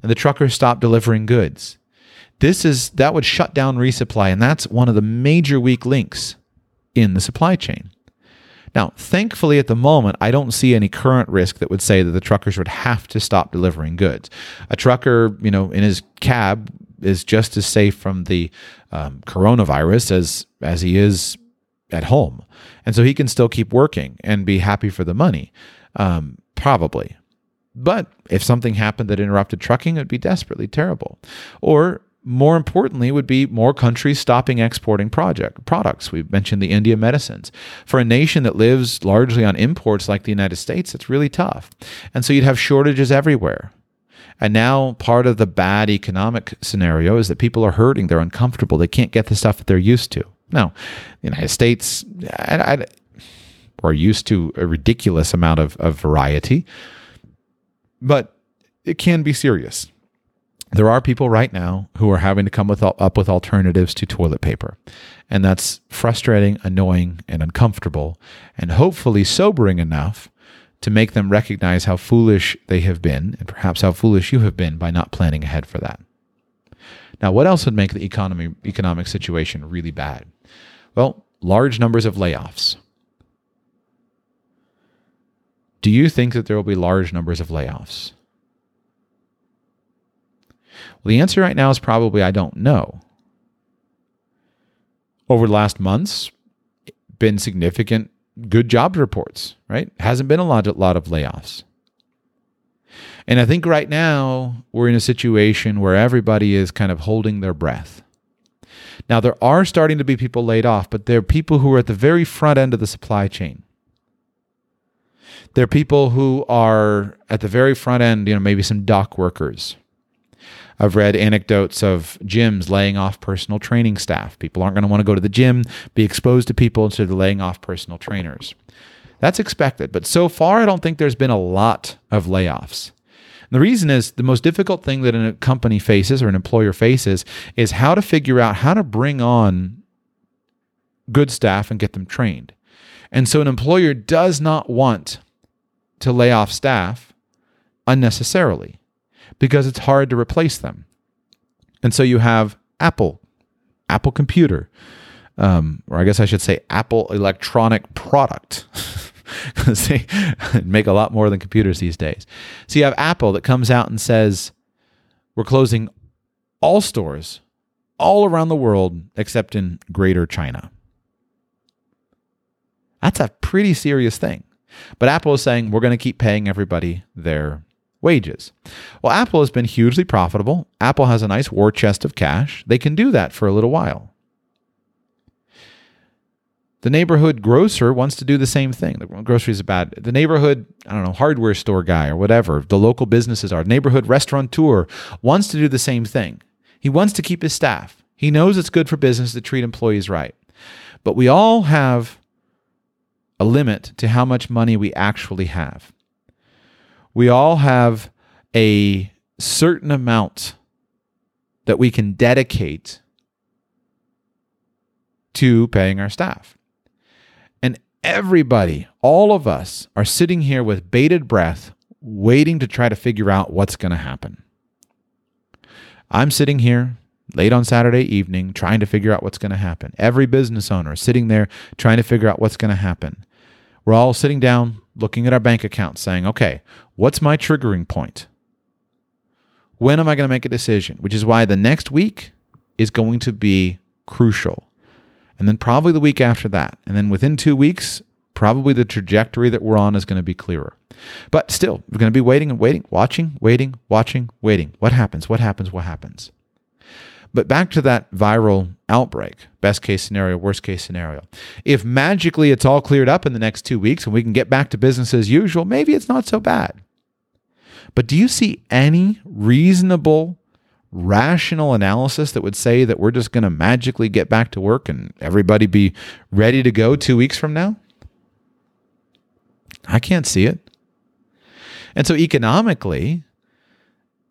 and the truckers stop delivering goods? That would shut down resupply, and that's one of the major weak links in the supply chain. Now, thankfully, at the moment, I don't see any current risk that would say that the truckers would have to stop delivering goods. A trucker, in his cab is just as safe from the coronavirus as he is at home, and so he can still keep working and be happy for the money, probably. But if something happened that interrupted trucking, it would be desperately terrible. Or more importantly, would be more countries stopping exporting products. We've mentioned the India medicines. For a nation that lives largely on imports like the United States, it's really tough. And so you'd have shortages everywhere. And now part of the bad economic scenario is that people are hurting. They're uncomfortable. They can't get the stuff that they're used to. Now, the United States, we're used to a ridiculous amount of variety. But it can be serious. There are people right now who are having to come up with alternatives to toilet paper. And that's frustrating, annoying, and uncomfortable, and hopefully sobering enough to make them recognize how foolish they have been, and perhaps how foolish you have been by not planning ahead for that. Now, what else would make the economic situation really bad? Well, large numbers of layoffs. Do you think that there will be large numbers of layoffs? Well, the answer right now is probably I don't know. Over the last months, been significant good job reports, right? Hasn't been a lot of layoffs. And I think right now we're in a situation where everybody is kind of holding their breath. Now, there are starting to be people laid off, but they're people who are at the very front end of the supply chain. There are people who are at the very front end, maybe some dock workers. I've read anecdotes of gyms laying off personal training staff. People aren't going to want to go to the gym, be exposed to people, so they're laying off personal trainers. That's expected, but so far I don't think there's been a lot of layoffs. And the reason is the most difficult thing that a company faces or an employer faces is how to figure out how to bring on good staff and get them trained. And so an employer does not want to lay off staff unnecessarily because it's hard to replace them. And so you have Apple Computer, or I guess I should say Apple Electronic Product, because they make a lot more than computers these days. So you have Apple that comes out and says, we're closing all stores all around the world except in Greater China. That's a pretty serious thing. But Apple is saying, we're going to keep paying everybody their wages. Well, Apple has been hugely profitable. Apple has a nice war chest of cash. They can do that for a little while. The neighborhood grocer wants to do the same thing. The grocery is bad. The neighborhood, I don't know, hardware store guy or whatever, the local businesses are. Neighborhood restaurateur wants to do the same thing. He wants to keep his staff. He knows it's good for business to treat employees right. But we all have a limit to how much money we actually have. We all have a certain amount that we can dedicate to paying our staff. And everybody, all of us, are sitting here with bated breath, waiting to try to figure out what's going to happen. I'm sitting here late on Saturday evening trying to figure out what's going to happen. Every business owner is sitting there trying to figure out what's going to happen. We're all sitting down looking at our bank accounts saying, okay, what's my triggering point? When am I going to make a decision? Which is why the next week is going to be crucial. And then probably the week after that. And then within 2 weeks, probably the trajectory that we're on is going to be clearer. But still, we're going to be waiting and waiting, watching, waiting, watching, waiting. What happens? What happens? What happens? But back to that viral outbreak, best case scenario, worst case scenario. If magically it's all cleared up in the next 2 weeks and we can get back to business as usual, maybe it's not so bad. But do you see any reasonable, rational analysis that would say that we're just going to magically get back to work and everybody be ready to go 2 weeks from now? I can't see it. And so economically,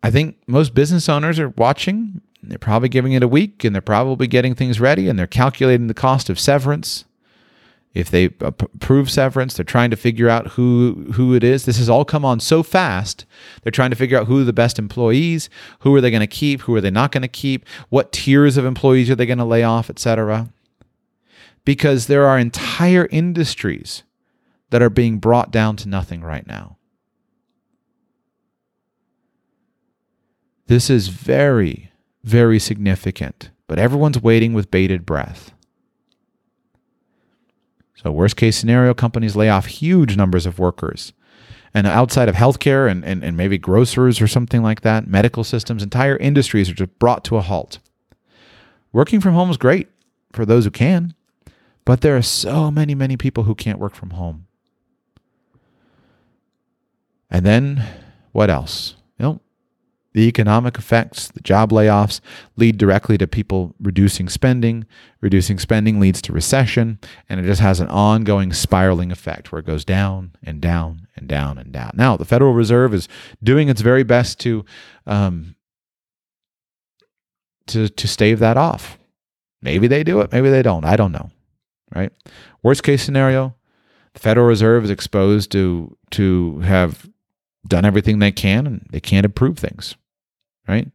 I think most business owners are watching. They're probably giving it a week and they're probably getting things ready and they're calculating the cost of severance. If they approve severance, they're trying to figure out who it is. This has all come on so fast. They're trying to figure out who are the best employees, who are they going to keep, who are they not going to keep, what tiers of employees are they going to lay off, et cetera. Because there are entire industries that are being brought down to nothing right now. This is very, very significant, but everyone's waiting with bated breath. So worst case scenario, companies lay off huge numbers of workers. And outside of healthcare and maybe grocers or something like that, medical systems, entire industries are just brought to a halt. Working from home is great for those who can, but there are so many, many people who can't work from home. And then what else? The economic effects, the job layoffs lead directly to people reducing spending. Reducing spending leads to recession, and it just has an ongoing spiraling effect where it goes down and down and down and down. Now, the Federal Reserve is doing its very best to stave that off. Maybe they do it, maybe they don't. I don't know, right? Worst case scenario, the Federal Reserve is exposed to have done everything they can, and they can't improve things. Right?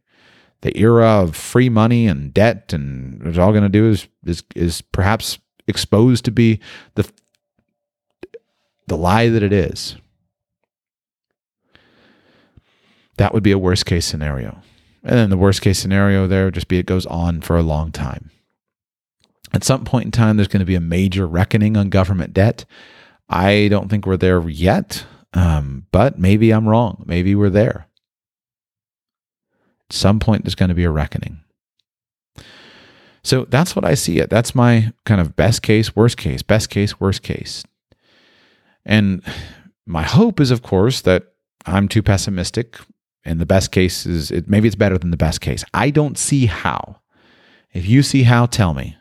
The era of free money and debt and it's all going to do is perhaps exposed to be the lie that it is. That would be a worst case scenario. And then the worst case scenario there would just be it goes on for a long time. At some point in time, there's going to be a major reckoning on government debt. I don't think we're there yet, but maybe I'm wrong. Maybe we're there. At some point, there's going to be a reckoning. So that's what I see it. That's my kind of best case, worst case, best case, worst case. And my hope is, of course, that I'm too pessimistic and the best case is maybe it's better than the best case. I don't see how. If you see how, tell me.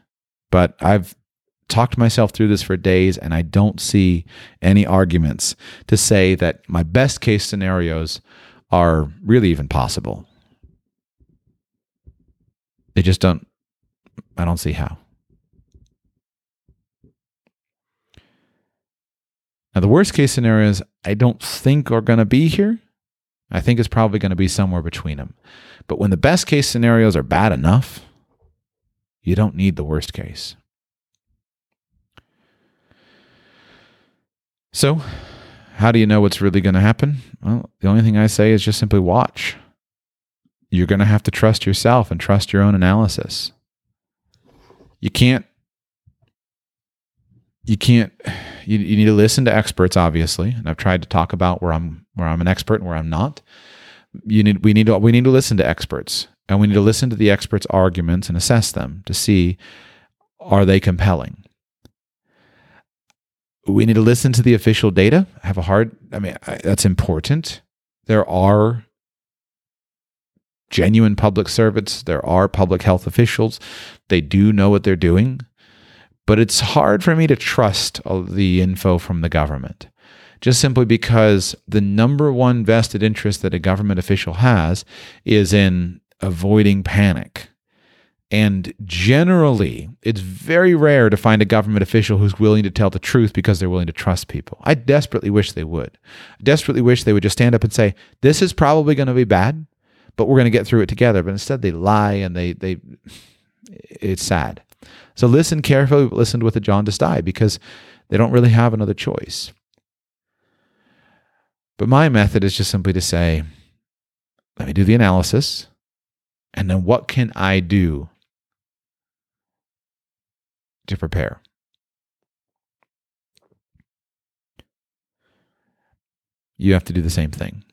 But I've talked myself through this for days and I don't see any arguments to say that my best case scenarios are really even possible. They just don't, I don't see how. Now, the worst case scenarios I don't think are going to be here. I think it's probably going to be somewhere between them. But when the best case scenarios are bad enough, you don't need the worst case. So, how do you know what's really going to happen? Well, the only thing I say is just simply watch. You're going to have to trust yourself and trust your own analysis. You need to listen to experts, obviously. And I've tried to talk about where I'm an expert and where I'm not. We need to listen to experts, and we need to listen to the experts' arguments and assess them to see, are they compelling? We need to listen to the official data. That's important. There are genuine public servants. There are public health officials. They do know what they're doing. But it's hard for me to trust the info from the government, just simply because the number one vested interest that a government official has is in avoiding panic. And generally, it's very rare to find a government official who's willing to tell the truth because they're willing to trust people. I desperately wish they would. I desperately wish they would just stand up and say, this is probably going to be bad, but we're going to get through it together. But instead they lie, and it's sad. So listen carefully, but listen with a jaundiced eye, because they don't really have another choice. But my method is just simply to say, let me do the analysis, and then what can I do to prepare? You have to do the same thing.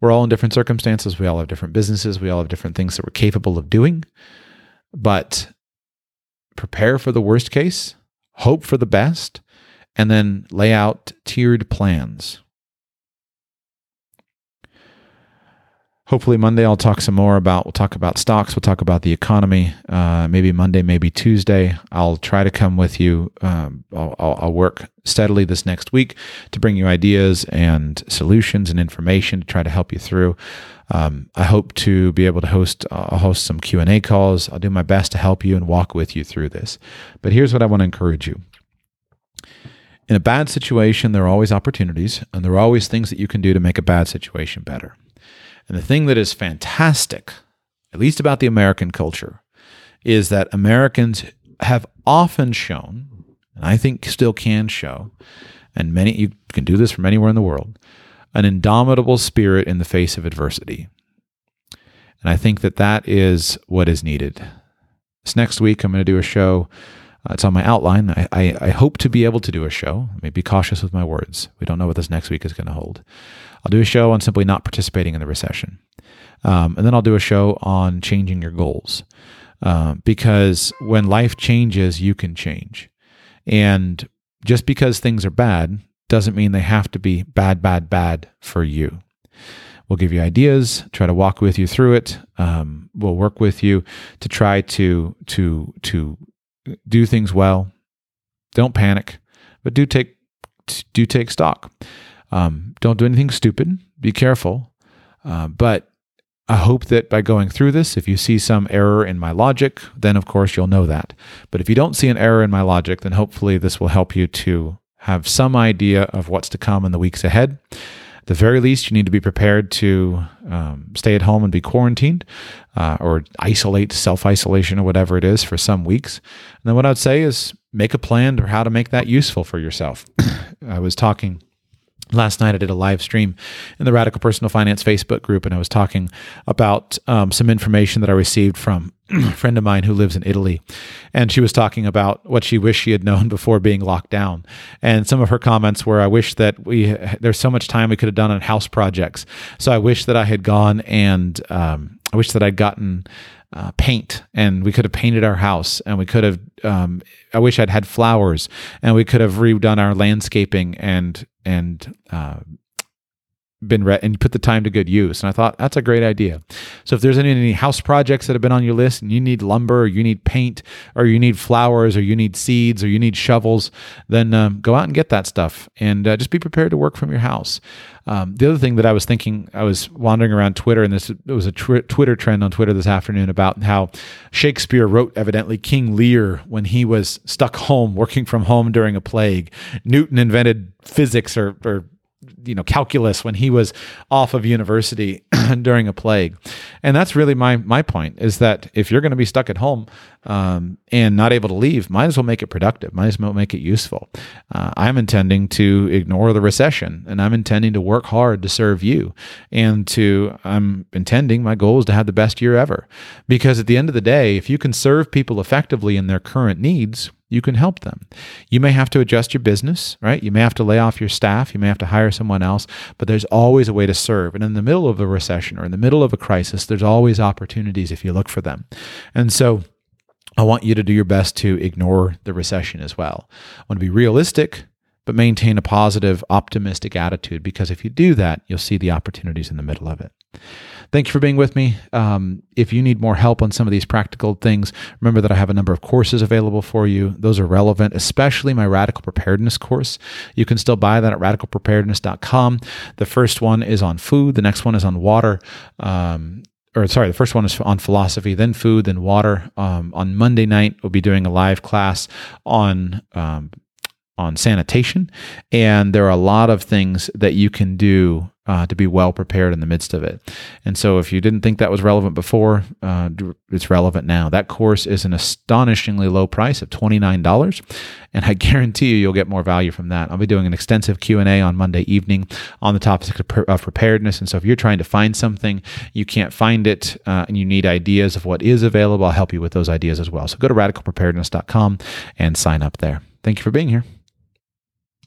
We're all in different circumstances. We all have different businesses. We all have different things that we're capable of doing. But prepare for the worst case, hope for the best, and then lay out tiered plans. Hopefully Monday I'll talk some more about, we'll talk about stocks, we'll talk about the economy, maybe Monday, maybe Tuesday. I'll try to come with you. I'll work steadily this next week to bring you ideas and solutions and information to try to help you through. I hope to be able to host some Q&A calls. I'll do my best to help you and walk with you through this. But here's what I want to encourage you. In a bad situation, there are always opportunities, and there are always things that you can do to make a bad situation better. And the thing that is fantastic, at least about the American culture, is that Americans have often shown, and I think still can show, and many, you can do this from anywhere in the world, an indomitable spirit in the face of adversity. And I think that that is what is needed. This next week, I'm going to do a show. It's on my outline. I hope to be able to do a show. I may be cautious with my words. We don't know what this next week is going to hold. I'll do a show on simply not participating in the recession. And then I'll do a show on changing your goals. Because when life changes, you can change. And just because things are bad doesn't mean they have to be bad, bad, bad for you. We'll give you ideas, try to walk with you through it. We'll work with you to try to do things well. Don't panic, but do take stock. Don't do anything stupid. Be careful. But I hope that by going through this, if you see some error in my logic, then of course you'll know that. But if you don't see an error in my logic, then hopefully this will help you to have some idea of what's to come in the weeks ahead. At the very least, you need to be prepared to stay at home and be quarantined or self-isolation or whatever it is for some weeks. And then what I'd say is make a plan for how to make that useful for yourself. I was talking last night, I did a live stream in the Radical Personal Finance Facebook group, and I was talking about some information that I received from a friend of mine who lives in Italy. And she was talking about what she wished she had known before being locked down. And some of her comments were, I wish that there's so much time we could have done on house projects. So I wish that I had gone and I wish that I'd gotten paint, and we could have painted our house, and we could have, I wish I'd had flowers, and we could have redone our landscaping and put the time to good use. And I thought, that's a great idea. So if there's any house projects that have been on your list and you need lumber, or you need paint, or you need flowers, or you need seeds, or you need shovels, then go out and get that stuff, and just be prepared to work from your house. The other thing that I was thinking, I was wandering around Twitter, and it was a Twitter trend on Twitter this afternoon about how Shakespeare wrote, evidently, King Lear when he was stuck home, working from home during a plague. Newton invented physics or calculus when he was off of university during a plague. And that's really my point, is that if you're going to be stuck at home and not able to leave, might as well make it productive. Might as well make it useful. I'm intending to ignore the recession, and I'm intending to work hard to serve you, and my goal is to have the best year ever. Because at the end of the day, if you can serve people effectively in their current needs, you can help them. You may have to adjust your business, right? You may have to lay off your staff. You may have to hire someone else, but there's always a way to serve. And in the middle of a recession or in the middle of a crisis, there's always opportunities if you look for them. And so I want you to do your best to ignore the recession as well. I want to be realistic but maintain a positive, optimistic attitude, because if you do that, you'll see the opportunities in the middle of it. Thank you for being with me. If you need more help on some of these practical things, remember that I have a number of courses available for you. Those are relevant, especially my Radical Preparedness course. You can still buy that at RadicalPreparedness.com. The first one is on food. The next one is on water. The first one is on philosophy, then food, then water. On Monday night, we'll be doing a live class on sanitation. And there are a lot of things that you can do to be well prepared in the midst of it. And so if you didn't think that was relevant before, it's relevant now. That course is an astonishingly low price of $29. And I guarantee you, you'll get more value from that. I'll be doing an extensive Q&A on Monday evening on the topic of preparedness. And so if you're trying to find something, you can't find it, and you need ideas of what is available, I'll help you with those ideas as well. So go to RadicalPreparedness.com and sign up there. Thank you for being here.